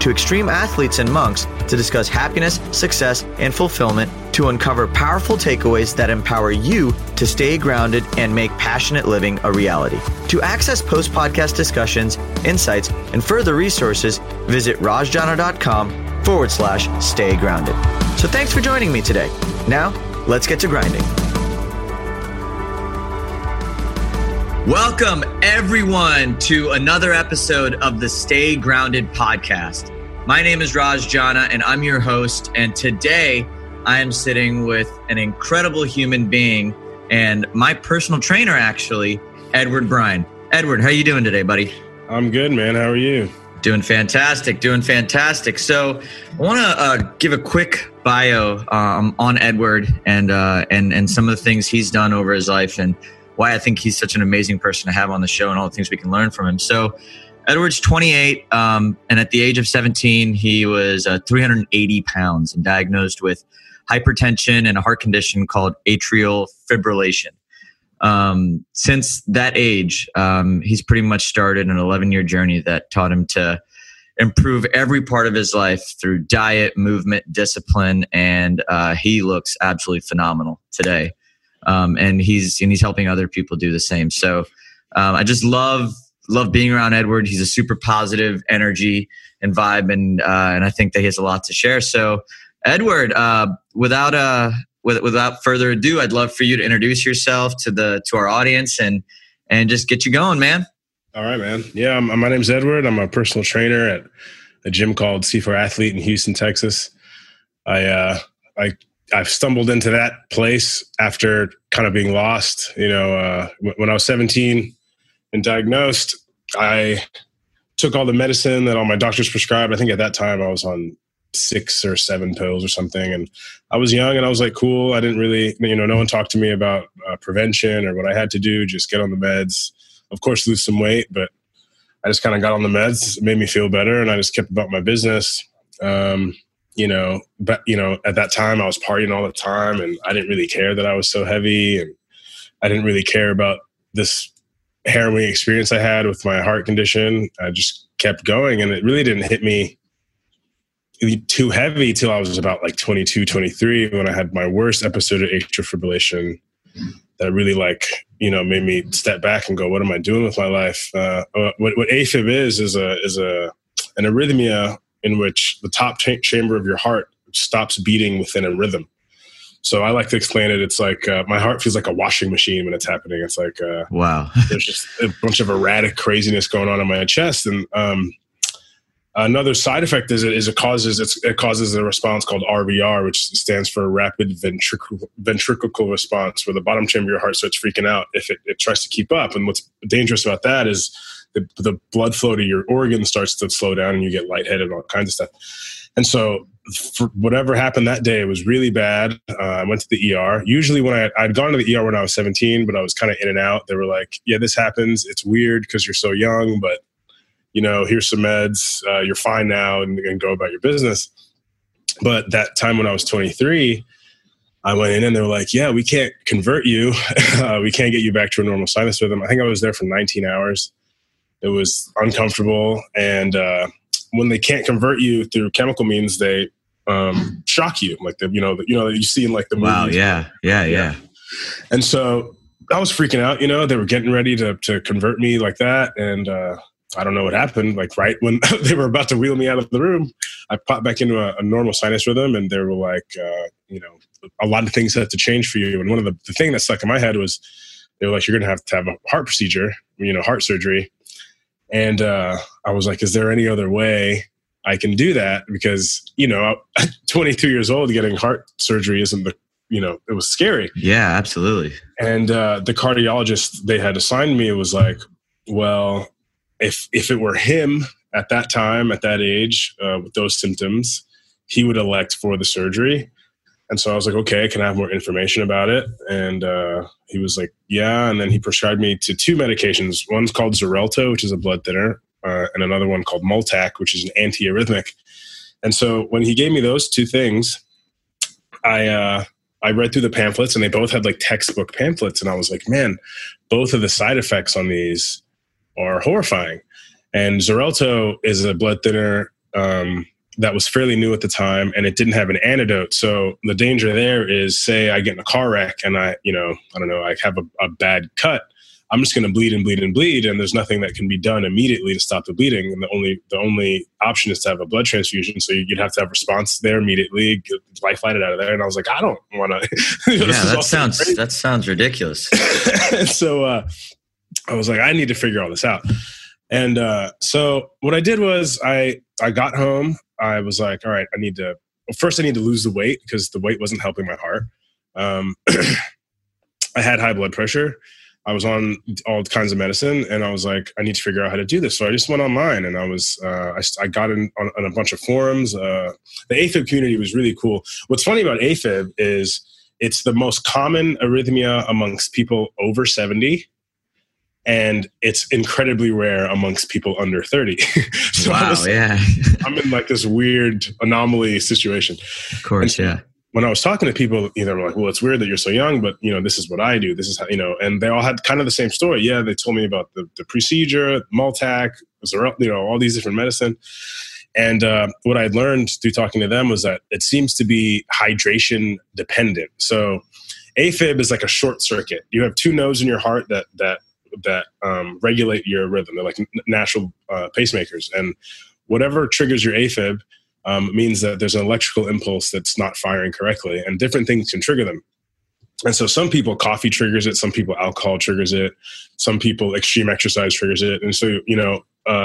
to extreme athletes and monks to discuss happiness, success, and fulfillment to uncover powerful takeaways that empower you to stay grounded and make passionate living a reality. To access post-podcast discussions, insights, and further resources, visit rajjana.com/stay grounded. So thanks for joining me today. Now, let's get to grinding. Welcome, everyone, to another episode of the Stay Grounded podcast. My name is Raj Jana, and I'm your host. And today, I am sitting with an incredible human being and my personal trainer, actually, Edward Bryan. Edward, how you doing today, buddy? I'm good, man. How are you? Doing fantastic. So I want to give a quick bio on Edward and some of the things he's done over his life and why I think he's such an amazing person to have on the show and all the things we can learn from him. So Edward's 28, and at the age of 17, he was 380 pounds and diagnosed with hypertension and a heart condition called atrial fibrillation. Since that age, he's pretty much started an 11-year journey that taught him to improve every part of his life through diet, movement, discipline, and he looks absolutely phenomenal today. And he's helping other people do the same. So I just love being around Edward. He's a super positive energy and vibe, and I think that he has a lot to share. So Edward, without further ado, I'd love for you to introduce yourself to our audience and just get you going, man. All right, man. Yeah, my name's Edward. I'm a personal trainer at a gym called C4 Athlete in Houston, Texas. I've stumbled into that place after kind of being lost. You know, when I was 17 and diagnosed, I took all the medicine that all my doctors prescribed. I think at that time I was on 6 or 7 pills or something. And I was young and I was like, cool. I didn't really, you know, no one talked to me about prevention or what I had to do, just get on the meds. Of course, lose some weight, but I just kind of got on the meds. It made me feel better. And I just kept about my business. But, you know, at that time I was partying all the time and I didn't really care that I was so heavy and I didn't really care about this harrowing experience I had with my heart condition. I just kept going and it really didn't hit me too heavy till I was about like 22, 23 when I had my worst episode of atrial fibrillation that really like, you know, made me step back and go, what am I doing with my life? What AFib is an arrhythmia in which the top chamber of your heart stops beating within a rhythm. So I like to explain it. It's like my heart feels like a washing machine when it's happening. It's like, wow, there's just a bunch of erratic craziness going on in my chest. And another side effect is it causes a response called RVR, which stands for rapid ventricular response, where the bottom chamber of your heart starts freaking out if it tries to keep up. And what's dangerous about that is the blood flow to your organs starts to slow down and you get lightheaded and all kinds of stuff. And so for whatever happened that day, it was really bad. I went to the ER. Usually when I'd gone to the ER when I was 17, but I was kind of in and out. They were like, yeah, this happens. It's weird because you're so young, but you know, here's some meds. You're fine now and go about your business. But that time when I was 23, I went in and they were like, yeah, we can't convert you. We can't get you back to a normal sinus rhythm. I think I was there for 19 hours. It was uncomfortable. And when they can't convert you through chemical means, they shock you. Like, the you see in like the movies. Wow, yeah. And so I was freaking out, you know, they were getting ready to convert me like that. And I don't know what happened. Like right when they were about to wheel me out of the room, I popped back into a normal sinus rhythm and they were like, you know, a lot of things have to change for you. And one of the thing that stuck in my head was they were like, you're going to have a heart procedure, you know, heart surgery. And I was like, is there any other way I can do that? Because, you know, 22 years old, getting heart surgery isn't the, you know, it was scary. Yeah, absolutely. And the cardiologist they had assigned me was like, well, if it were him at that time, at that age, with those symptoms, he would elect for the surgery. And so I was like, okay, can I have more information about it? And he was like, yeah. And then he prescribed me to two medications. One's called Xarelto, which is a blood thinner, and another one called Multac, which is an antiarrhythmic. And so when he gave me those two things, I read through the pamphlets, and they both had like textbook pamphlets. And I was like, man, both of the side effects on these are horrifying. And Xarelto is a blood thinner that was fairly new at the time, and it didn't have an antidote. So the danger there is, say I get in a car wreck and I have a bad cut. I'm just going to bleed and bleed and bleed. And there's nothing that can be done immediately to stop the bleeding. And the only option is to have a blood transfusion. So you'd have to have response there immediately, get lifeline out of there. And I was like, I don't want to. Yeah, that sounds ridiculous. So I was like, I need to figure all this out. And so what I did was I got home. I was like, all right, I need to lose the weight, because the weight wasn't helping my heart. I had high blood pressure. I was on all kinds of medicine, and I was like, I need to figure out how to do this. So I just went online, and I got in on a bunch of forums. The AFib community was really cool. What's funny about AFib is it's the most common arrhythmia amongst people over 70, and it's incredibly rare amongst people under 30. So wow, I'm in like this weird anomaly situation. Of course, and yeah. When I was talking to people, they were like, well, it's weird that you're so young, but, this is what I do. This is how, and they all had kind of the same story. Yeah, they told me about the procedure, Multac, all these different medicine. And what I had learned through talking to them was that it seems to be hydration dependent. So AFib is like a short circuit. You have two nodes in your heart that regulate your rhythm. They're like natural pacemakers. And whatever triggers your AFib, means that there's an electrical impulse that's not firing correctly, and different things can trigger them. And so some people, coffee triggers it, some people, alcohol triggers it, some people, extreme exercise triggers it. And so,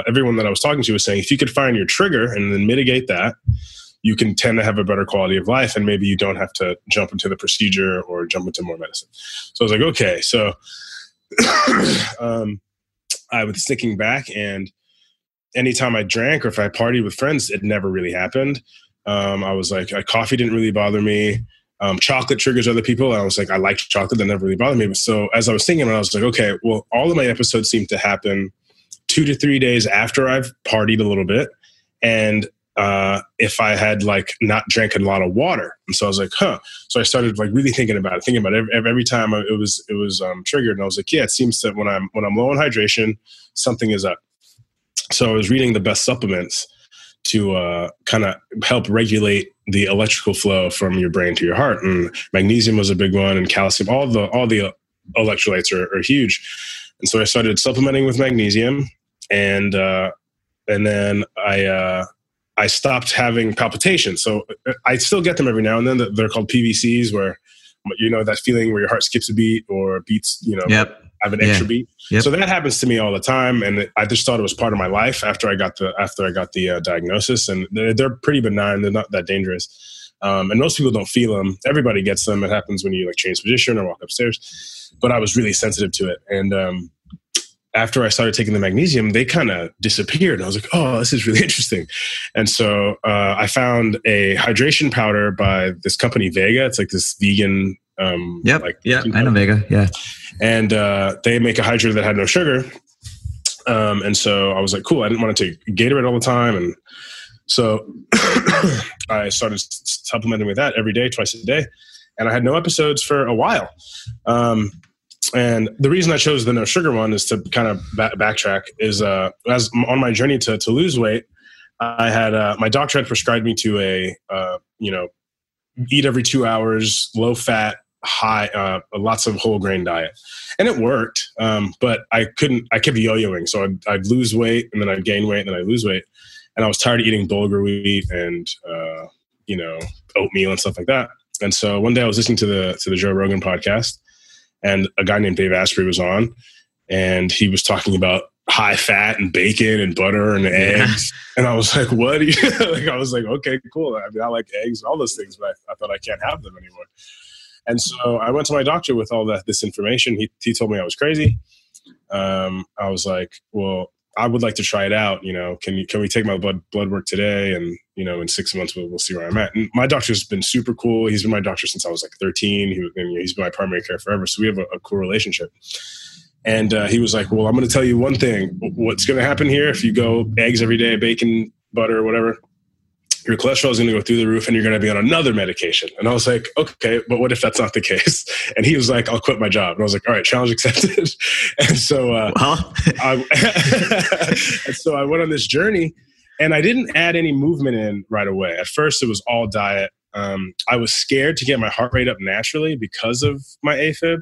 everyone that I was talking to was saying, if you could find your trigger and then mitigate that, you can tend to have a better quality of life, and maybe you don't have to jump into the procedure or jump into more medicine. So I was like, okay. So I was thinking back, and anytime I drank or if I partied with friends, it never really happened. I was like, coffee didn't really bother me. Chocolate triggers other people. I was like, I like chocolate. That never really bothered me. But so as I was thinking, I was like, okay, well, all of my episodes seem to happen 2 to 3 days after I've partied a little bit. And if I had not drank a lot of water. And so I was like, huh. So I started really thinking about it every time it was triggered. And I was like, yeah, it seems that when I'm low on hydration, something is up. So I was reading the best supplements to kind of help regulate the electrical flow from your brain to your heart. And magnesium was a big one, and calcium. All the electrolytes are huge. And so I started supplementing with magnesium, and then I stopped having palpitations. So I still get them every now and then. They're called PVCs, where that feeling where your heart skips a beat or beats. Yep. Have an extra beat. Yep. So that happens to me all the time, and I just thought it was part of my life after I got the diagnosis. And they're pretty benign; they're not that dangerous. And most people don't feel them. Everybody gets them. It happens when you change position or walk upstairs. But I was really sensitive to it, and after I started taking the magnesium, they kind of disappeared. And I was like, oh, this is really interesting. And so I found a hydration powder by this company Vega. It's this vegan. I know Vega. Yeah. And they make a hydro that had no sugar. And so I was like, cool. I didn't want to take Gatorade all the time. And so I started supplementing with that every day, twice a day. And I had no episodes for a while. And the reason I chose the no sugar one is to kind of backtrack is, as on my journey to lose weight, I had, my doctor had prescribed me to a eat every 2 hours, low fat, high, lots of whole grain diet. And it worked. But I kept yo-yoing. So I'd lose weight, and then I'd gain weight, and then I'd lose weight. And I was tired of eating bulgur wheat and, oatmeal and stuff like that. And so one day I was listening to the Joe Rogan podcast, and a guy named Dave Asprey was on, and he was talking about high fat and bacon and butter and eggs. And I was like, what? I was like, okay, cool. I mean, I like eggs and all those things, but I thought I can't have them anymore. And so I went to my doctor with all this information. He told me I was crazy. I was like, well, I would like to try it out. You know, can we take my blood work today? And, you know, in 6 months, we'll see where I'm at. And my doctor's been super cool. He's been my doctor since I was like 13. He's been my primary care forever. So we have a cool relationship. And he was like, well, I'm going to tell you one thing. What's going to happen here if you go eggs every day, bacon, butter, whatever, your cholesterol is going to go through the roof and you're going to be on another medication. And I was like, okay, but what if that's not the case? And he was like, I'll quit my job. And I was like, all right, challenge accepted. And so, I went on this journey and I didn't add any movement in right away. At first it was all diet. I was scared to get my heart rate up naturally because of my AFib.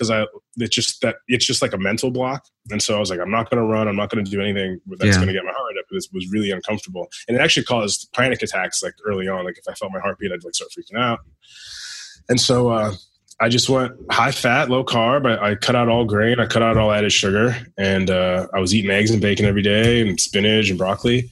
Because it's just like a mental block. And so I was like, I'm not going to run. I'm not going to do anything that's going to get my heart rate up. This was really uncomfortable. And it actually caused panic attacks like early on. Like if I felt my heartbeat, I'd like start freaking out. And so I just went high fat, low carb. I cut out all grain. I cut out all added sugar. And I was eating eggs and bacon every day and spinach and broccoli.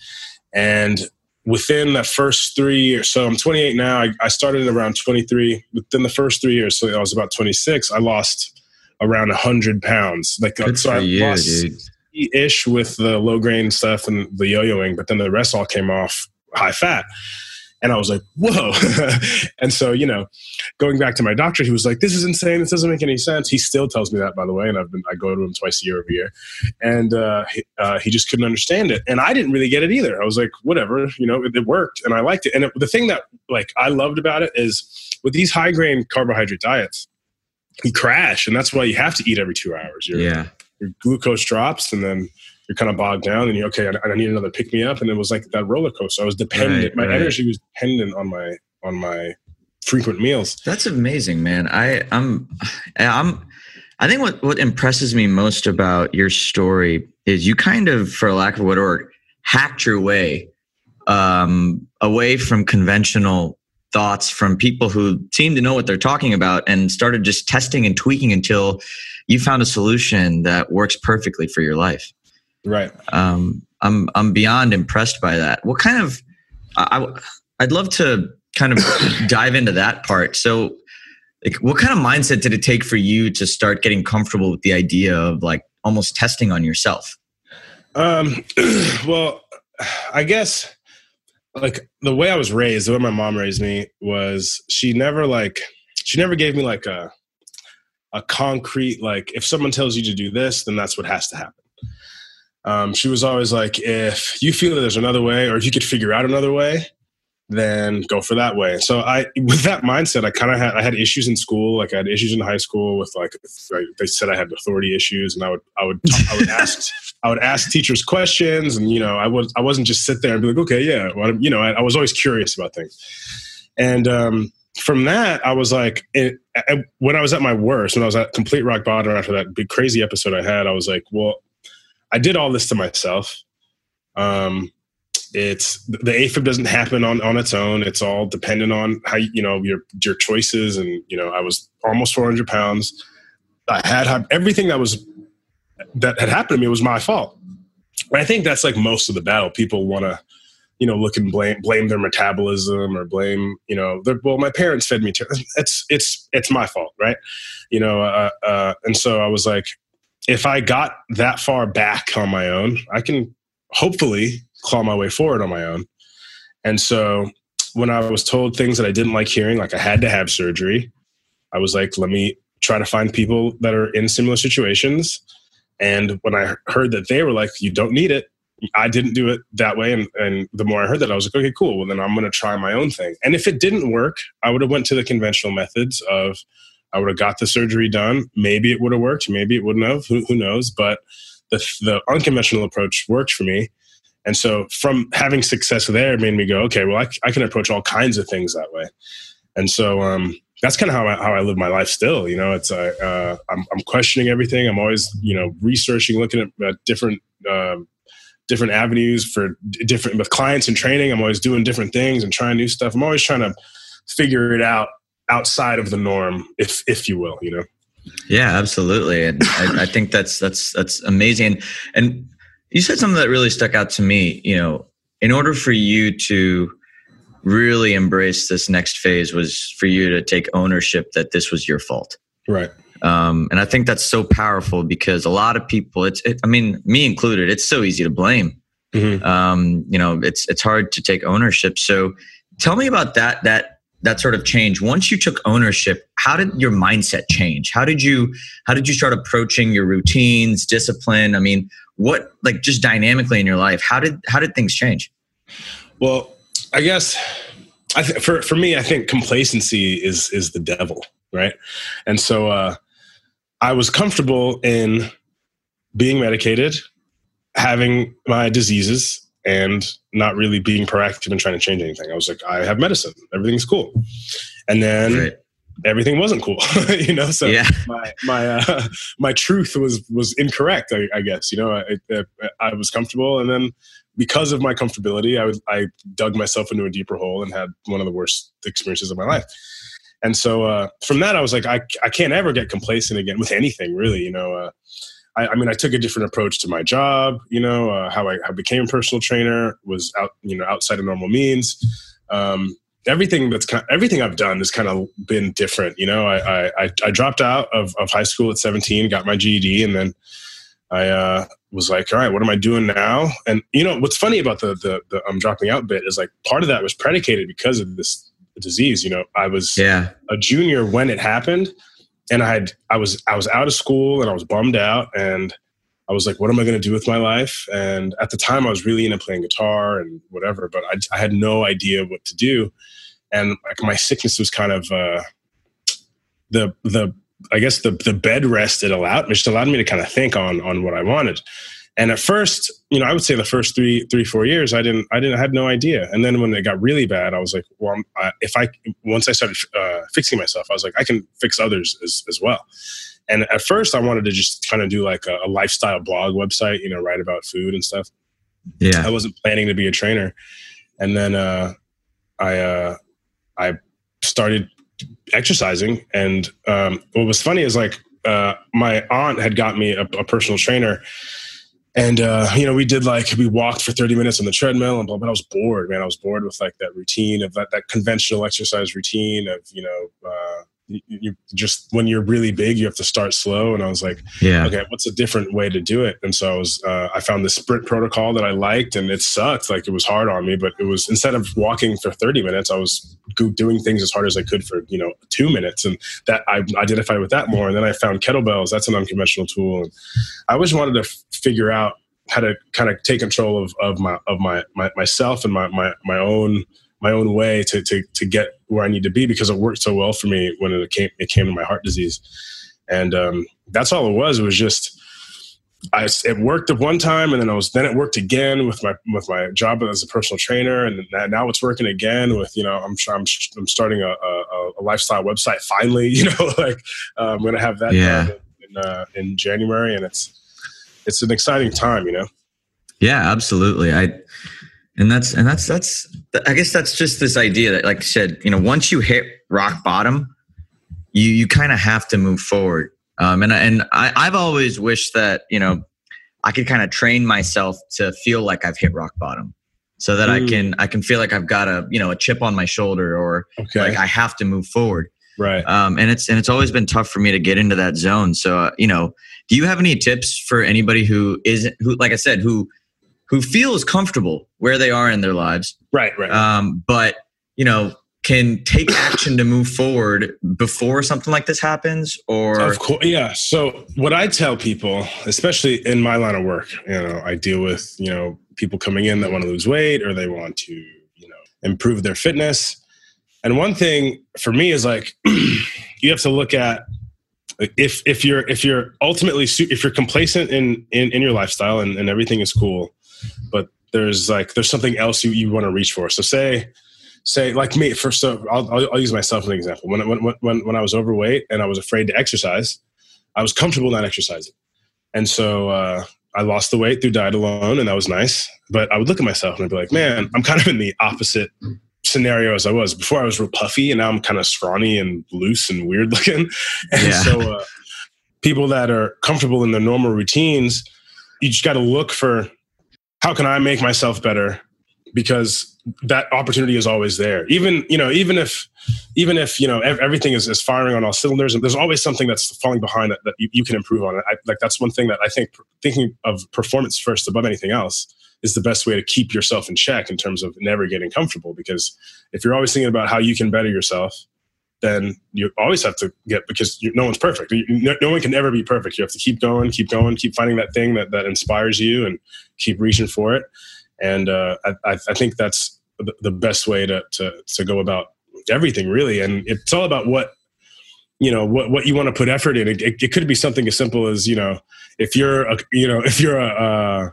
And within the first 3 years, so I'm 28 now. I started around 23. Within the first 3 years, so I was about 26, I lost around 100 pounds. Like, good so I you, lost dude. Ish with the low grain stuff and the yo-yoing, but then the rest all came off high fat. And I was like, whoa. And so, you know, going back to my doctor, he was like, this is insane. This doesn't make any sense. He still tells me that, by the way. And I go to him twice a year every year. And he just couldn't understand it. And I didn't really get it either. I was like, whatever, you know, it worked. And I liked it. And the thing that like I loved about it is with these high grain carbohydrate diets, you crash. And that's why you have to eat every 2 hours. Your glucose drops and then you're kind of bogged down and you're okay, I need another pick me up. And it was like that roller coaster. I was dependent. My energy was dependent on my frequent meals. That's amazing, man. I think what impresses me most about your story is you kind of, for lack of a word, hacked your way away from conventional thoughts from people who seem to know what they're talking about and started just testing and tweaking until you found a solution that works perfectly for your life. Right. I'm beyond impressed by that. What kind of, I'd love to kind of dive into that part. So like, what kind of mindset did it take for you to start getting comfortable with the idea of like almost testing on yourself? Well, I guess like the way I was raised, the way my mom raised me was she never gave me like a concrete, like if someone tells you to do this, then that's what has to happen. She was always like, if you feel that there's another way or if you could figure out another way, then go for that way. So with that mindset, I had issues in school. Like I had issues in high school with like they said I had authority issues and I would ask, I would ask teachers questions and, you know, I wasn't just sit there and be like, okay, yeah. Well, you know, I was always curious about things. And, from that, I was like, when I was at my worst, when I was at complete rock bottom after that big crazy episode I had, I was like, well, I did all this to myself. It's the AFib doesn't happen on its own. It's all dependent on how, you know, your choices. And, you know, I was almost 400 pounds. I had everything that had happened to me was my fault. And I think that's like most of the battle. People want to, you know, look and blame their metabolism or blame, you know, well, my parents fed me too. It's my fault. Right. You know? And so I was like, if I got that far back on my own, I can hopefully claw my way forward on my own. And so when I was told things that I didn't like hearing, like I had to have surgery, I was like, let me try to find people that are in similar situations. And when I heard that they were like, you don't need it, I didn't do it that way. And the more I heard that, I was like, okay, cool. Well, then I'm going to try my own thing. And if it didn't work, I would have went to the conventional methods of, I would have got the surgery done. Maybe it would have worked. Maybe it wouldn't have. Who knows? But the unconventional approach worked for me. And so from having success there, it made me go, okay, well, I can approach all kinds of things that way. And so that's kind of how I live my life still. You know, it's I'm questioning everything. I'm always, you know, researching, looking at different avenues for different with clients and training. I'm always doing different things and trying new stuff. I'm always trying to figure it out outside of the norm, if you will, you know? Yeah, absolutely. And I think that's amazing. And you said something that really stuck out to me, you know, in order for you to really embrace this next phase was for you to take ownership that this was your fault. Right. And I think that's so powerful because a lot of people, I mean, me included, it's so easy to blame. Mm-hmm. You know, it's hard to take ownership. So tell me about that sort of change. Once you took ownership, how did your mindset change? How did you start approaching your routines, discipline? I mean, what, like, just dynamically in your life, how did things change? Well, I guess for me, I think complacency is the devil. Right. And so, I was comfortable in being medicated, having my diseases, and not really being proactive and trying to change anything. I was like, I have medicine, everything's cool. And then everything wasn't cool, you know? So my truth was incorrect, I guess, you know, I was comfortable. And then because of my comfortability, I dug myself into a deeper hole and had one of the worst experiences of my life. And so, from that, I was like, I can't ever get complacent again with anything, really, you know? I mean, I took a different approach to my job, you know, how I became a personal trainer was outside of normal means. Everything I've done has kind of been different. You know, I dropped out of high school at 17, got my GED. And then I, was like, all right, what am I doing now? And you know, what's funny about the I'm dropping out bit is like part of that was predicated because of this disease. You know, I was a junior when it happened. And I was out of school and I was bummed out and I was like, what am I going to do with my life? And at the time I was really into playing guitar and whatever, but I had no idea what to do. And like my sickness was kind of, the bed rest it allowed, which allowed me to kind of think on what I wanted. And at first, you know, I would say the first three, 4 years, I had no idea. And then when it got really bad, I was like, well, once I started fixing myself, I was like, I can fix others as well. And at first I wanted to just kind of do like a lifestyle blog website, you know, write about food and stuff. Yeah. I wasn't planning to be a trainer. And then, I started exercising and, what was funny is like, my aunt had got me a personal trainer. And, you know, we walked for 30 minutes on the treadmill and blah, but I was bored, man. I was bored with like that routine of that conventional exercise routine of, you know, you just, when you're really big, you have to start slow. And I was like, okay, what's a different way to do it? And so I found this sprint protocol that I liked and it sucked. Like it was hard on me, but it was, instead of walking for 30 minutes, I was doing things as hard as I could for, you know, 2 minutes. And that I identified with that more. And then I found kettlebells. That's an unconventional tool. And I always wanted to figure out how to kind of take control of myself and my own way to get where I need to be because it worked so well for me when it came to my heart disease. And, that's all it was. It was just, it worked at one time and then it worked again with my job as a personal trainer. And now it's working again with, you know, I'm starting a lifestyle website finally, you know, like, I'm going to have that done in January and it's an exciting time, you know? Yeah, absolutely. I guess that's just this idea that, like I said, you know, once you hit rock bottom, you kind of have to move forward. I've always wished that, you know, I could kind of train myself to feel like I've hit rock bottom so that I can feel like I've got a chip on my shoulder or like I have to move forward. Right. And it's always been tough for me to get into that zone. So, you know, do you have any tips for anybody who feels comfortable where they are in their lives. Right. But, you know, can take action to move forward before something like this happens or. Of course. Yeah. So what I tell people, especially in my line of work, you know, I deal with, you know, people coming in that want to lose weight or they want to, you know, improve their fitness. And one thing for me is like, you have to look at if you're complacent in your lifestyle and everything is cool, but there's something else you want to reach for. So say like me first. So I'll use myself as an example. When I was overweight and I was afraid to exercise, I was comfortable not exercising. And so, I lost the weight through diet alone and that was nice, but I would look at myself and I'd be like, man, I'm kind of in the opposite scenario as I was before. I was real puffy and now I'm kind of scrawny and loose and weird looking. And so, people that are comfortable in their normal routines, you just got to look for, how can I make myself better because that opportunity is always there. Even if everything is firing on all cylinders, and there's always something that's falling behind that you can improve on. That's one thing that I think thinking of performance first above anything else is the best way to keep yourself in check in terms of never getting comfortable. Because if you're always thinking about how you can better yourself, then you always have to no one's perfect. No one can ever be perfect. You have to keep going, keep finding that thing that inspires you and keep reaching for it. And I think that's the best way to go about everything, really. And it's all about what you want to put effort in. It could be something as simple as, if you're a couponer,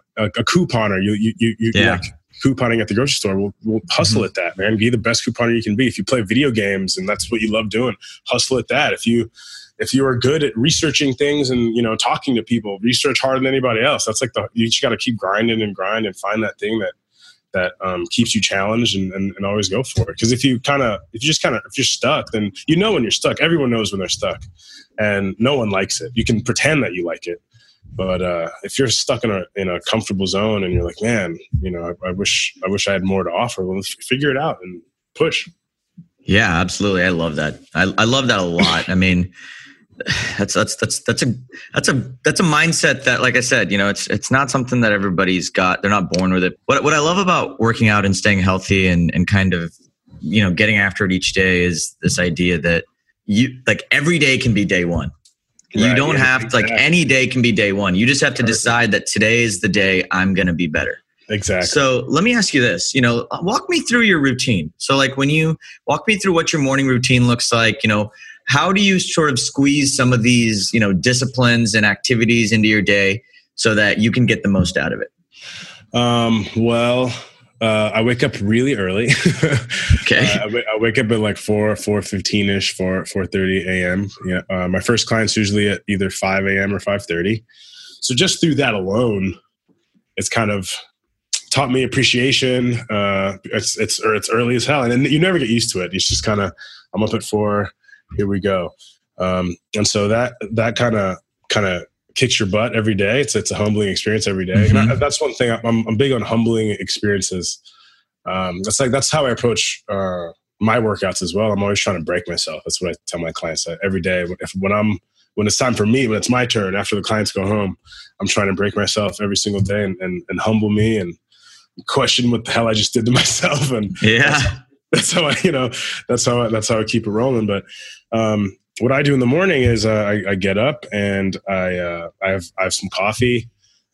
you like couponing at the grocery store. We'll hustle at that, man. Be the best couponer you can be. If you play video games and that's what you love doing, hustle at that. If you are good at researching things and, talking to people, research harder than anybody else. That's you just got to keep grinding and find that thing that keeps you challenged and always go for it. Because if you're stuck, then when you're stuck. Everyone knows when they're stuck, and no one likes it. You can pretend that you like it, but if you're stuck in a comfortable zone and you're like, man, I wish I had more to offer. Well, figure it out and push. Yeah, absolutely. I love that. I love that a lot. I mean, that's a mindset that, like I said, it's not something that everybody's got. They're not born with it. What I love about working out and staying healthy and kind of, getting after it each day is this idea that every day can be day one. You right, don't have exactly. to any day can be day one. You just have to decide that today is the day I'm going to be better. Exactly. So let me ask you this, walk me through your routine. So when you walk me through what your morning routine looks like, how do you sort of squeeze some of these, disciplines and activities into your day so that you can get the most out of it? I wake up really early. Okay. I wake up at 4:15-ish, 4:30 a.m. Yeah. My first client's usually at either 5 a.m. or 5:30. So just through that alone, it's kind of taught me appreciation. It's early as hell. And then you never get used to it. It's just kind of, I'm up at 4. Here we go. And so that kind of kicks your butt every day. It's a humbling experience every day. Mm-hmm. And that's one thing I'm big on, humbling experiences. That's how I approach my workouts as well. I'm always trying to break myself. That's what I tell my clients every day. When it's time for me, when it's my turn after the clients go home, I'm trying to break myself every single day and humble me and question what the hell I just did to myself. And yeah. That's how I keep it rolling. But what I do in the morning is I get up and I have some coffee.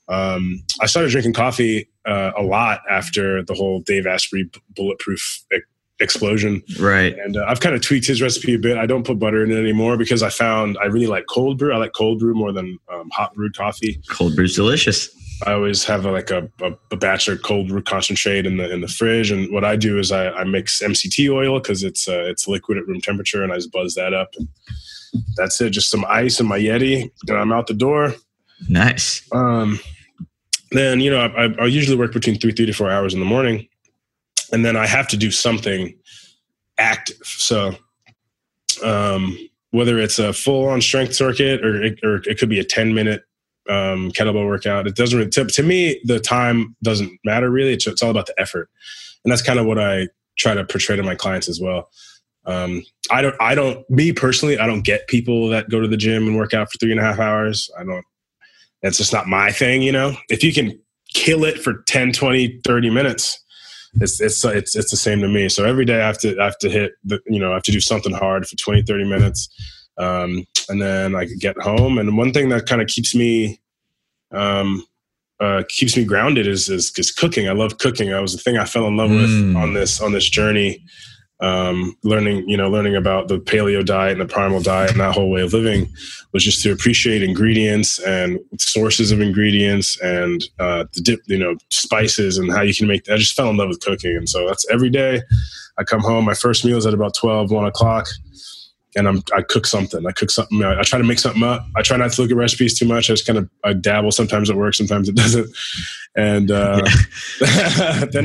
I started drinking coffee a lot after the whole Dave Asprey Bulletproof explosion. Right. And I've kind of tweaked his recipe a bit. I don't put butter in it anymore because I found I really like cold brew. I like cold brew more than hot brewed coffee. Cold brew's delicious. I always have a batch of cold brew concentrate in the fridge, and what I do is I mix MCT oil because it's liquid at room temperature, and I just buzz that up, and that's it. Just some ice in my Yeti, and I'm out the door. Nice. Then I usually work between 3 to 4 hours in the morning, and then I have to do something active. So, whether it's a full on strength circuit or it could be a 10-minute. Kettlebell workout. It doesn't really, to me, the time doesn't matter really. It's all about the effort. And that's kind of what I try to portray to my clients as well. I don't get people that go to the gym and work out for 3.5 hours. That's just not my thing. If you can kill it for 10, 20, 30 minutes, it's the same to me. So every day I have to hit I have to do something hard for 20, 30 minutes. And then I could get home. And one thing that kind of keeps me grounded is cooking. I love cooking. That was the thing I fell in love with on this journey. Learning about the paleo diet and the primal diet and that whole way of living was just to appreciate ingredients and sources of ingredients and the dip, spices and how you can make that. I just fell in love with cooking. And so that's every day I come home. My first meal is at about 12, 1 o'clock. And I cook something. I try to make something up. I try not to look at recipes too much. I dabble. Sometimes it works, sometimes it doesn't. And then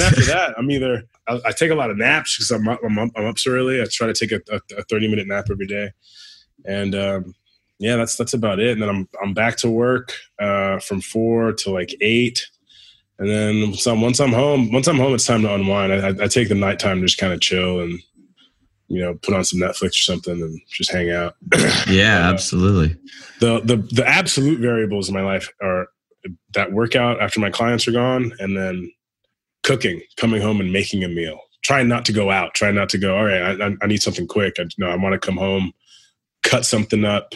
after that, I take a lot of naps because I'm up so early. I try to take a 30-minute nap every day. And that's about it. And then I'm back to work from 4 to 8. And then once I'm home, it's time to unwind. I take the nighttime to just kind of chill and, you know, put on some Netflix or something and just hang out. Yeah, absolutely. The absolute variables in my life are that workout after my clients are gone, and then cooking, coming home and making a meal. Trying not to go out, trying not to go, all right, I need something quick. I want to come home, cut something up,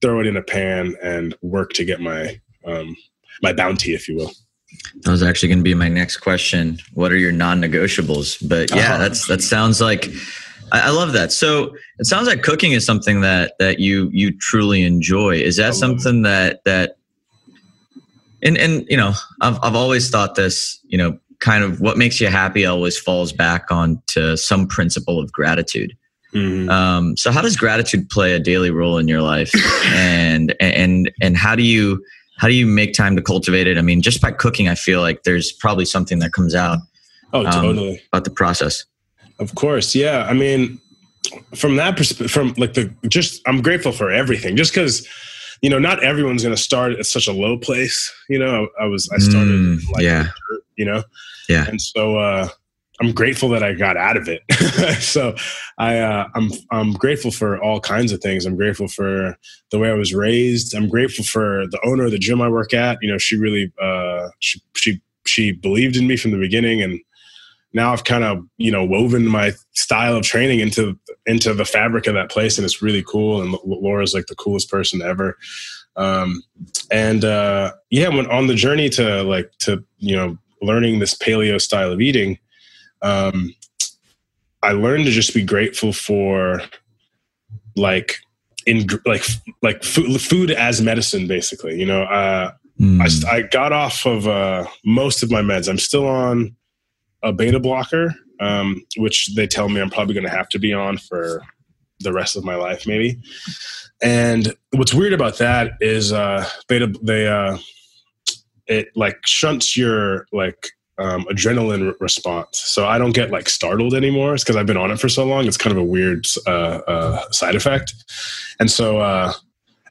throw it in a pan, and work to get my my bounty, if you will. That was actually going to be my next question. What are your non-negotiables? But yeah, that sounds like, I love that. So it sounds like cooking is something that you truly enjoy. Is that something that and you know, I've always thought this, you know, kind of what makes you happy always falls back on to some principle of gratitude. Mm-hmm. So how does gratitude play a daily role in your life? and how do you make time to cultivate it? I mean, just by cooking, I feel like there's probably something that comes out. Oh, totally. About the process. Of course. Yeah. I mean, from that perspective, I'm grateful for everything, just because, you know, not everyone's going to start at such a low place. You know, I started dirt, you know? Yeah. And so, I'm grateful that I got out of it. So I'm grateful for all kinds of things. I'm grateful for the way I was raised. I'm grateful for the owner of the gym I work at. You know, she really, she believed in me from the beginning, and now I've kind of, you know, woven my style of training into the fabric of that place. And it's really cool. And Laura's like the coolest person ever. When on the journey to, you know, learning this paleo style of eating, I learned to just be grateful for like food as medicine, basically, you know. I got off of most of my meds. I'm still on a beta blocker, which they tell me I'm probably going to have to be on for the rest of my life, maybe. And what's weird about that is it like shunts your adrenaline response. So I don't get like startled anymore. It's because I've been on it for so long. It's kind of a weird side effect. And so I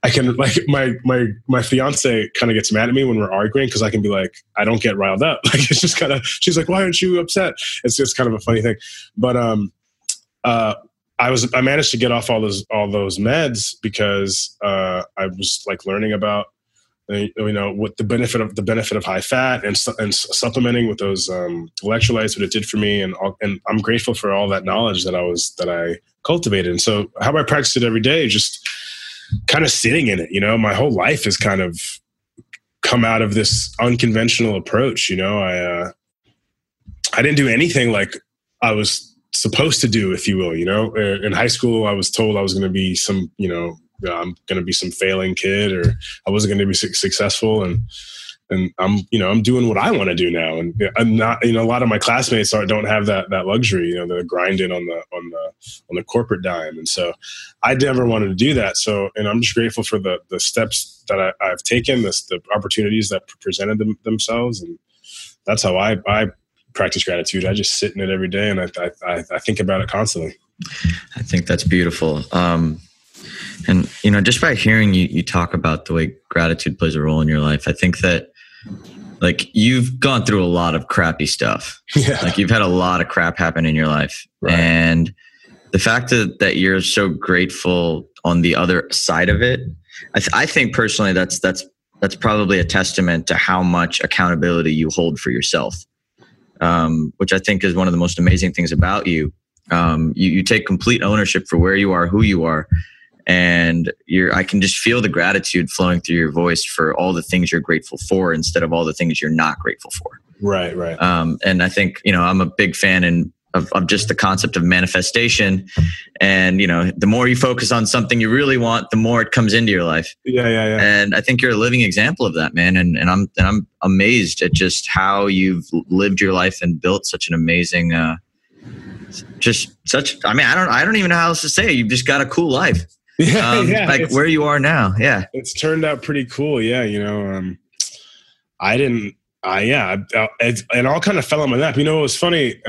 can like my fiance kind of gets mad at me when we're arguing, because I can be like, I don't get riled up. Like, it's just kind of, she's like, why aren't you upset? It's just kind of a funny thing. But I managed to get off all those meds because I was like learning about, you know, with the benefit of high fat and supplementing with those electrolytes, what it did for me, and I'm grateful for all that knowledge that I cultivated. And so how I practiced it every day, just kind of sitting in it. You know, my whole life has kind of come out of this unconventional approach. You know, I didn't do anything like I was supposed to do, if you will. You know, in high school I was told I was going to be some, you know, I'm going to be some failing kid, or I wasn't going to be successful. And I'm, you know, I'm doing what I want to do now. And I'm not, you know, a lot of my classmates don't have that luxury, you know, they're grinding on the corporate dime. And so I never wanted to do that. So, and I'm just grateful for the steps that I've taken, the opportunities that presented themselves. And that's how I practice gratitude. I just sit in it every day. And I think about it constantly. I think that's beautiful. And, you know, just by hearing you talk about the way gratitude plays a role in your life, I think that, like, you've gone through a lot of crappy stuff. Yeah. Like, you've had a lot of crap happen in your life. Right. And the fact that you're so grateful on the other side of it, I think personally that's probably a testament to how much accountability you hold for yourself, which I think is one of the most amazing things about you. You take complete ownership for where you are, who you are. And I can just feel the gratitude flowing through your voice for all the things you're grateful for instead of all the things you're not grateful for. Right. And I think, you know, I'm a big fan of just the concept of manifestation. And, you know, the more you focus on something you really want, the more it comes into your life. Yeah. And I think you're a living example of that, man. And I'm amazed at just how you've lived your life and built such an amazing, I don't even know how else to say it. You've just got a cool life. Like where you are now. Yeah. It's turned out pretty cool. Yeah. You know, it all kind of fell on my lap. You know, it was funny.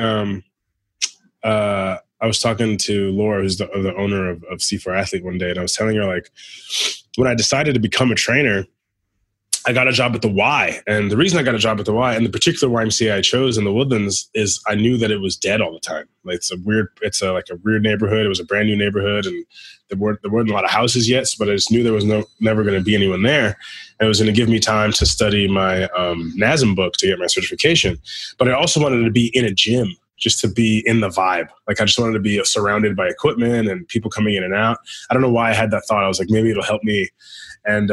I was talking to Laura, who's the owner of C4 Athlete one day. And I was telling her, like, when I decided to become a trainer, I got a job at the Y. And the reason I got a job at the Y, and the particular YMCA I chose in the Woodlands, is I knew that it was dead all the time. Like, it's a weird neighborhood. It was a brand new neighborhood, and there weren't a lot of houses yet, but I just knew there was never going to be anyone there. And it was going to give me time to study my NASM book to get my certification. But I also wanted to be in a gym, just to be in the vibe. Like, I just wanted to be surrounded by equipment and people coming in and out. I don't know why I had that thought. I was like, maybe it'll help me. And,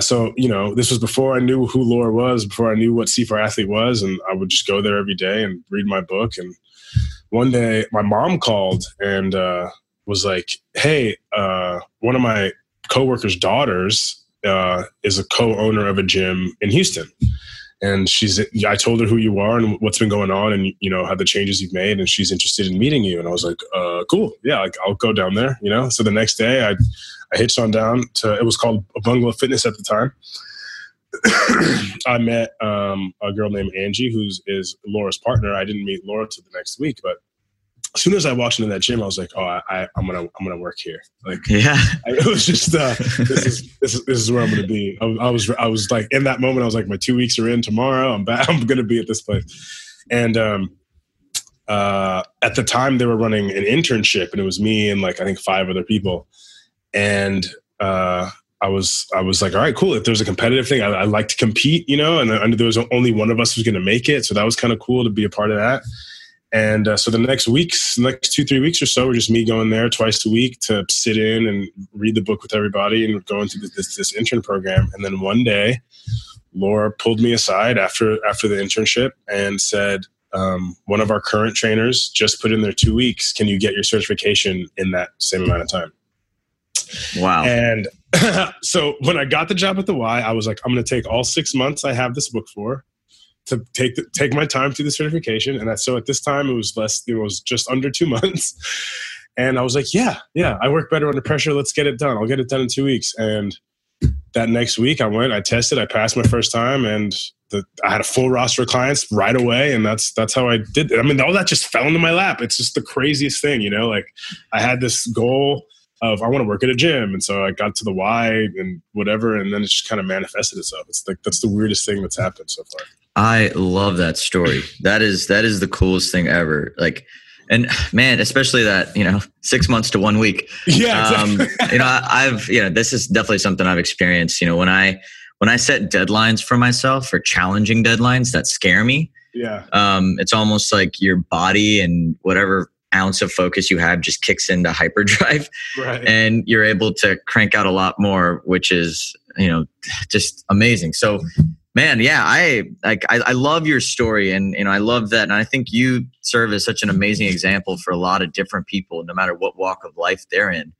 so, you know, this was before I knew who Laura was, before I knew what C4 Athlete was. And I would just go there every day and read my book. And one day my mom called and, was like, hey, one of my coworkers' daughters, is a co-owner of a gym in Houston. And I told her who you are and what's been going on and, you know, how the changes you've made, and she's interested in meeting you. And I was like, cool. Yeah. Like, I'll go down there, you know? So the next day I hitched on down to, it was called Bungalow Fitness at the time. I met a girl named Angie, who is Laura's partner. I didn't meet Laura till the next week, but as soon as I walked into that gym, I was like, "Oh, I'm gonna work here." Like, yeah, it was just this is where I'm gonna be. I was like, in that moment, I was like, "My 2 weeks are in tomorrow. I'm back. I'm gonna be at this place." And at the time, they were running an internship, and it was me and like I think 5 other people. And I was like, "All right, cool. If there's a competitive thing, I like to compete, you know." And there was only one of us who's gonna make it, so that was kind of cool to be a part of that. And so the next 2-3 weeks or so, were just me going there twice a week to sit in and read the book with everybody and going through this intern program. And then one day, Laura pulled me aside after the internship and said, one of our current trainers just put in their 2 weeks. Can you get your certification in that same amount of time? Wow. And so when I got the job at the Y, I was like, I'm going to take all 6 months I have this book for, to take my time through the certification. And so at this time it was just under 2 months. And I was like, yeah, I work better under pressure. Let's get it done. I'll get it done in 2 weeks. And that next week I tested, I passed my first time, and I had a full roster of clients right away. And that's how I did it. I mean, all that just fell into my lap. It's just the craziest thing, you know, like I had this goal of I want to work at a gym. And so I got to the Y and whatever, and then it just kind of manifested itself. It's like, that's the weirdest thing that's happened so far. I love that story. That is the coolest thing ever. Like, and man, especially that, you know, 6 months to 1 week. Yeah. Exactly. You know, this is definitely something I've experienced. You know, when I set deadlines for myself, or challenging deadlines that scare me. Yeah. It's almost like your body and whatever ounce of focus you have just kicks into hyperdrive, right, and you're able to crank out a lot more, which is, you know, just amazing. So, man, yeah, I love your story, and you know, I love that, and I think you serve as such an amazing example for a lot of different people, no matter what walk of life they're in.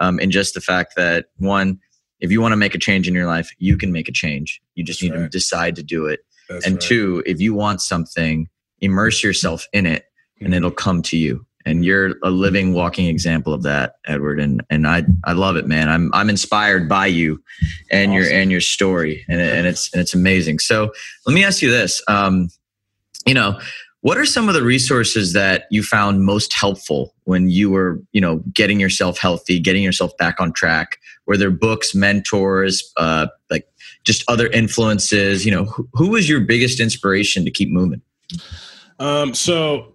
And just the fact that, one, if you want to make a change in your life, you can make a change. You just That's need right. to decide to do it. That's and right. two, if you want something, immerse yourself in it, and it'll come to you. And you're a living, walking example of that, Edward. And I love it, man. I'm inspired by you and awesome. your story. And it's amazing. So let me ask you this. You know, what are some of the resources that you found most helpful when you were, you know, getting yourself healthy, getting yourself back on track? Were there books, mentors, like just other influences? You know, who was your biggest inspiration to keep moving? So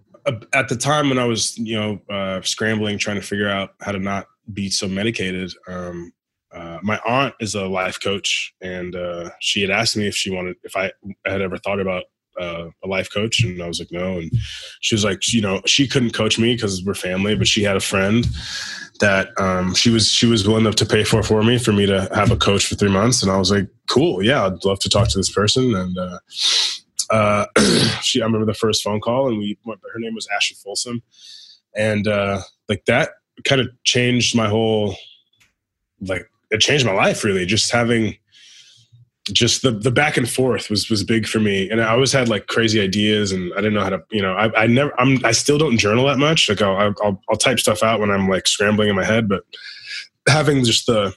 at the time when I was, you know, scrambling, trying to figure out how to not be so medicated, my aunt is a life coach, and she had asked me if I had ever thought about a life coach, and I was like, no. And she was like, you know, she couldn't coach me because we're family, but she had a friend that she was willing enough to pay for me to have a coach for 3 months. And I was like, cool, yeah, I'd love to talk to this person. And I remember the first phone call, and her name was Ashley Folsom. And, like, that kind of changed my whole, like, it changed my life, really. Just having just the back and forth was big for me. And I always had like crazy ideas, and I didn't know how to, you know, I still don't journal that much. Like I'll type stuff out when I'm like scrambling in my head, but having just the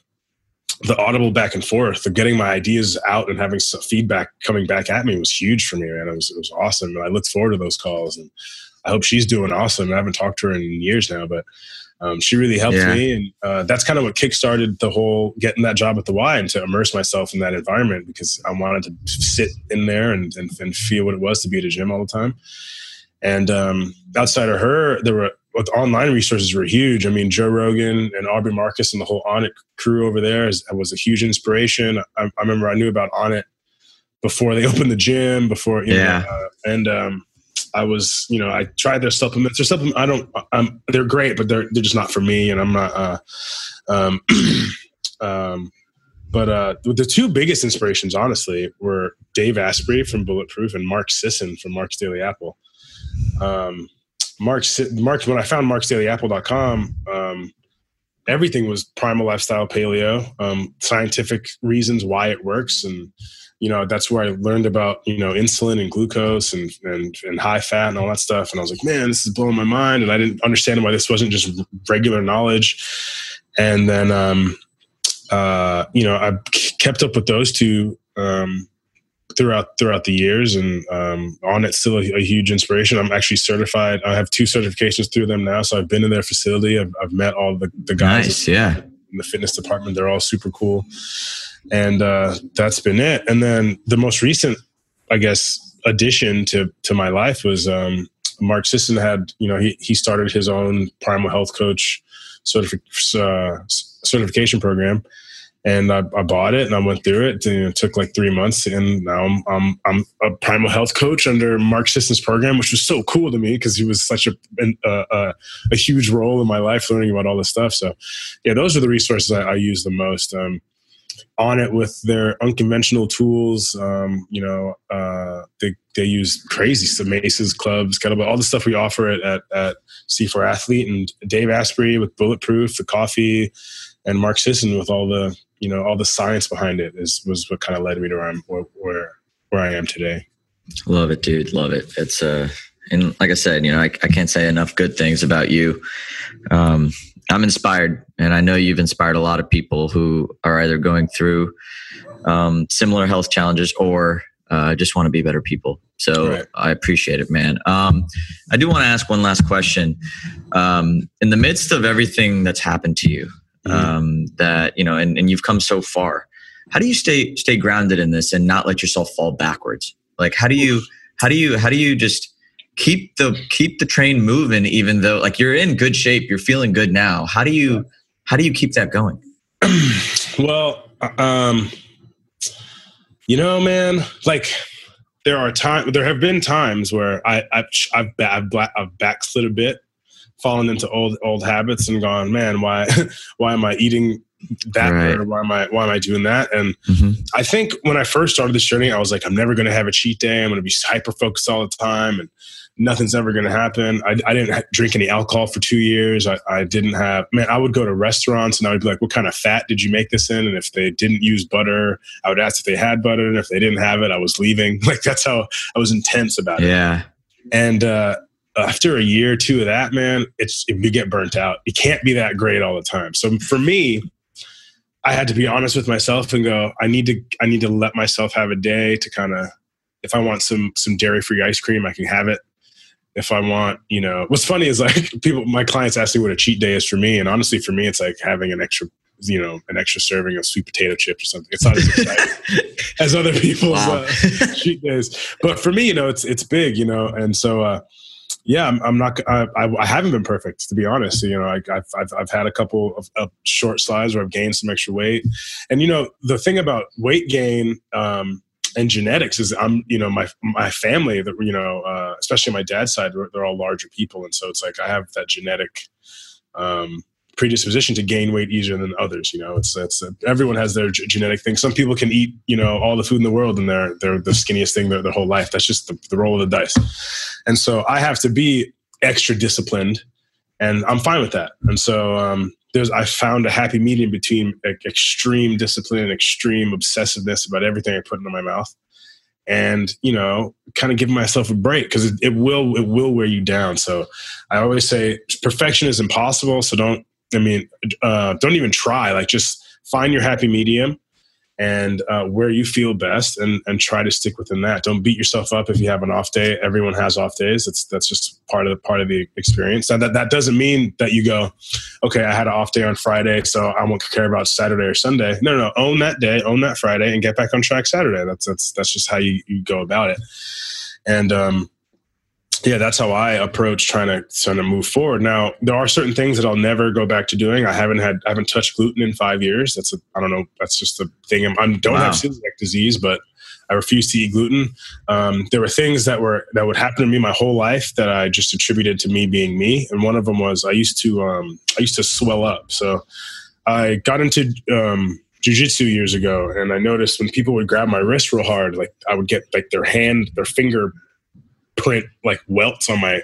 audible back and forth of getting my ideas out and having some feedback coming back at me was huge for me, man. It was awesome. And I looked forward to those calls, and I hope she's doing awesome. I haven't talked to her in years now, but She really helped me. And that's kind of what kickstarted the whole getting that job at the Y and to immerse myself in that environment, because I wanted to sit in there and feel what it was to be at a gym all the time. And outside of her, there were online resources were huge. I mean, Joe Rogan and Aubrey Marcus and the whole Onnit crew over there was a huge inspiration. I remember I knew about Onnit before they opened the gym, before, I was, I tried their supplements. They're great, but they're just not for me. And I'm not, but the two biggest inspirations, honestly, were Dave Asprey from Bulletproof and Mark Sisson from Mark's Daily Apple. Mark, when I found Mark's Daily Apple.com, everything was primal lifestyle, paleo, scientific reasons why it works. And, that's where I learned about, insulin and glucose and high fat and all that stuff. And I was like, man, this is blowing my mind. And I didn't understand why this wasn't just regular knowledge. And then, I kept up with those two, throughout the years, and Onnit's still a huge inspiration. I'm actually certified. I have 2 certifications through them now, so I've been in their facility. I've met all the guys in the fitness department. They're all super cool, and that's been it. And then the most recent, I guess, addition to my life was Mark Sisson had, he started his own Primal Health Coach certification program. And I bought it and I went through it, and it took like 3 months. And now I'm a primal health coach under Mark Sisson's program, which was so cool to me because he was such a huge role in my life, learning about all this stuff. So yeah, those are the resources I use the most. Onnit with their unconventional tools. They use crazy stuff, maces, clubs, kettlebell, all the stuff we offer at C4 Athlete, and Dave Asprey with Bulletproof, the coffee, and Mark Sisson with all the, all the science behind it was what kind of led me to where I am today. Love it, dude. Love it. It's and like I said, I can't say enough good things about you. I'm inspired, and I know you've inspired a lot of people who are either going through similar health challenges or just want to be better people. So right. I appreciate it, man. I do want to ask one last question. In the midst of everything that's happened to you, that, and you've come so far, how do you stay grounded in this and not let yourself fall backwards? Like, how do you just keep the train moving, even though like you're in good shape, you're feeling good now? How do you keep that going? Well, man, like there have been times where I've backslid a bit, fallen into old habits and gone, man, why am I eating that? Right. Or why am I doing that? And I think when I first started this journey, I was like, I'm never going to have a cheat day. I'm going to be hyper-focused all the time and nothing's ever going to happen. I didn't drink any alcohol for 2 years. I didn't have, man, I would go to restaurants and I would be like, what kind of fat did you make this in? And if they didn't use butter, I would ask if they had butter. And if they didn't have it, I was leaving. Like, that's how I was intense about it. Yeah. And, after a year or two of that, man, you get burnt out. You can't be that great all the time. So for me, I had to be honest with myself and go, I need to let myself have a day to kind of, if I want some dairy-free ice cream, I can have it. If I want, what's funny is like my clients ask me what a cheat day is for me. And honestly, for me, it's like having an extra serving of sweet potato chips or something. It's not as exciting as other people's cheat days. But for me, it's big, and so, yeah, I'm not. I haven't been perfect, to be honest. I've had a couple of short slides where I've gained some extra weight, and the thing about weight gain and genetics is my family that especially my dad's side, they're all larger people, and so it's like I have that genetic predisposition to gain weight easier than others. It's everyone has their genetic thing. Some people can eat all the food in the world and they're the skinniest thing their whole life. That's just the roll of the dice. And so I have to be extra disciplined, and I'm fine with that. And so I found a happy medium between extreme discipline and extreme obsessiveness about everything I put into my mouth, and kind of giving myself a break, because it will wear you down. So I always say perfection is impossible. So don't even try. Like, just find your happy medium and where you feel best, and try to stick within that. Don't beat yourself up if you have an off day. Everyone has off days. That's just part of the experience. Now that doesn't mean that you go, okay, I had an off day on Friday, so I won't care about Saturday or Sunday. No. Own that day, own that Friday, and get back on track Saturday. That's just how you go about it. And yeah, that's how I approach trying to move forward. Now, there are certain things that I'll never go back to doing. I haven't touched gluten in 5 years. That's just the thing. I don't have celiac disease, but I refuse to eat gluten. There were things that would happen to me my whole life that I just attributed to me being me. And one of them was I used to swell up. So I got into jiu-jitsu years ago, and I noticed when people would grab my wrist real hard, like I would get like their finger print like welts on my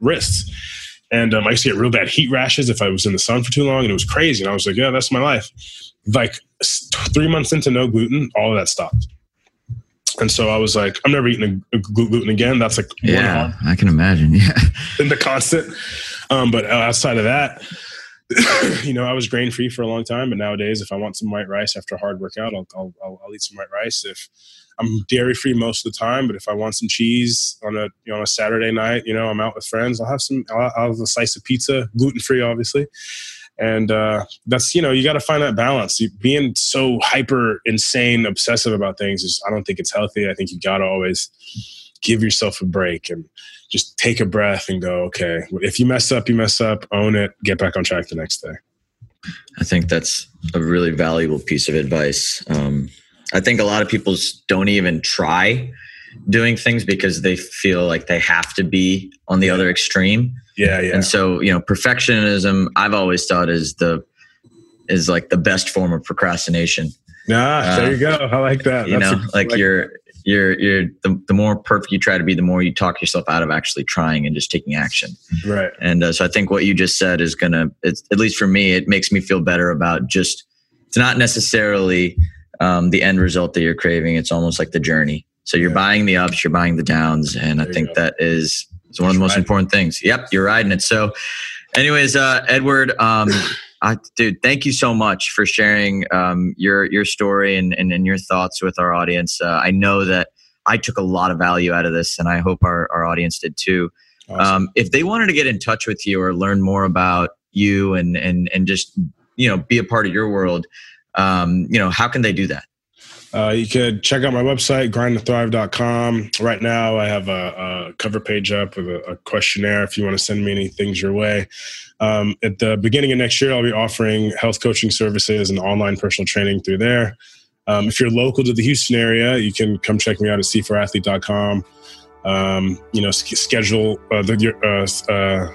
wrists. And I used to get real bad heat rashes if I was in the sun for too long, and it was crazy. And I was like, yeah, that's my life. Like 3 months into no gluten, all of that stopped. And so I was like, I'm never eating gluten again. That's like, yeah, I can imagine. Yeah. And the constant. But outside of that, I was grain free for a long time. But nowadays, if I want some white rice after a hard workout, I'll eat some white rice. If I'm dairy free most of the time, but if I want some cheese on a Saturday night, I'm out with friends, I'll have a slice of pizza, gluten free, obviously. And that's, you got to find that balance. Being so hyper insane, obsessive about things is, I don't think it's healthy. I think you got to always give yourself a break and just take a breath and go, okay, if you mess up, you mess up, own it, get back on track the next day. I think that's a really valuable piece of advice. I think a lot of people don't even try doing things because they feel like they have to be on the other extreme. Yeah. And so, perfectionism, I've always thought is like the best form of procrastination. There you go. I like that. The more perfect you try to be, the more you talk yourself out of actually trying and just taking action. Right. And so I think what you just said is at least for me, it makes me feel better about it's not necessarily the end result that you're craving. It's almost like the journey. So you're buying the ups, you're buying the downs. And I think that is one of the most important things. Yep. You're riding it. So anyways, Edward, dude, thank you so much for sharing your story and your thoughts with our audience. I know that I took a lot of value out of this, and I hope our audience did too. Awesome. If they wanted to get in touch with you or learn more about you and just, be a part of your world, how can they do that? You could check out my website, grindtothrive.com. Right now, I have a cover page up with a questionnaire if you want to send me any things your way. At the beginning of next year, I'll be offering health coaching services and online personal training through there. If you're local to the Houston area, you can come check me out at c4athlete.com.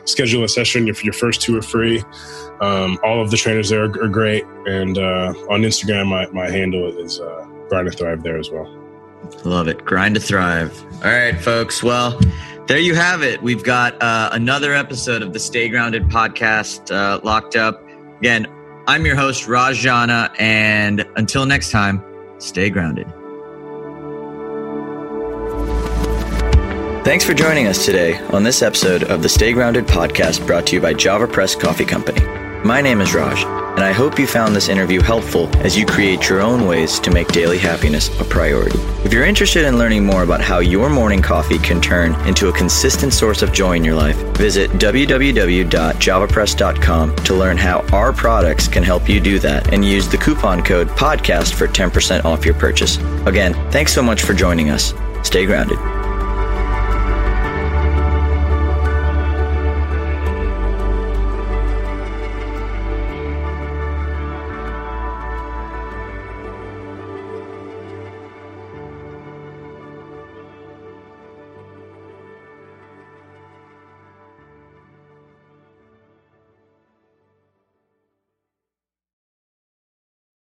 Schedule a session if your first two are free. All of the trainers there are great. And on Instagram, my handle is Grind to Thrive there as well. Love it. Grind to Thrive. All right, folks. Well, there you have it. We've got another episode of the Stay Grounded podcast locked up. Again, I'm your host, Raj Jana. And until next time, stay grounded. Thanks for joining us today on this episode of the Stay Grounded podcast, brought to you by Java Press Coffee Company. My name is Raj, and I hope you found this interview helpful as you create your own ways to make daily happiness a priority. If you're interested in learning more about how your morning coffee can turn into a consistent source of joy in your life, visit www.javapress.com to learn how our products can help you do that, and use the coupon code PODCAST for 10% off your purchase. Again, thanks so much for joining us. Stay grounded.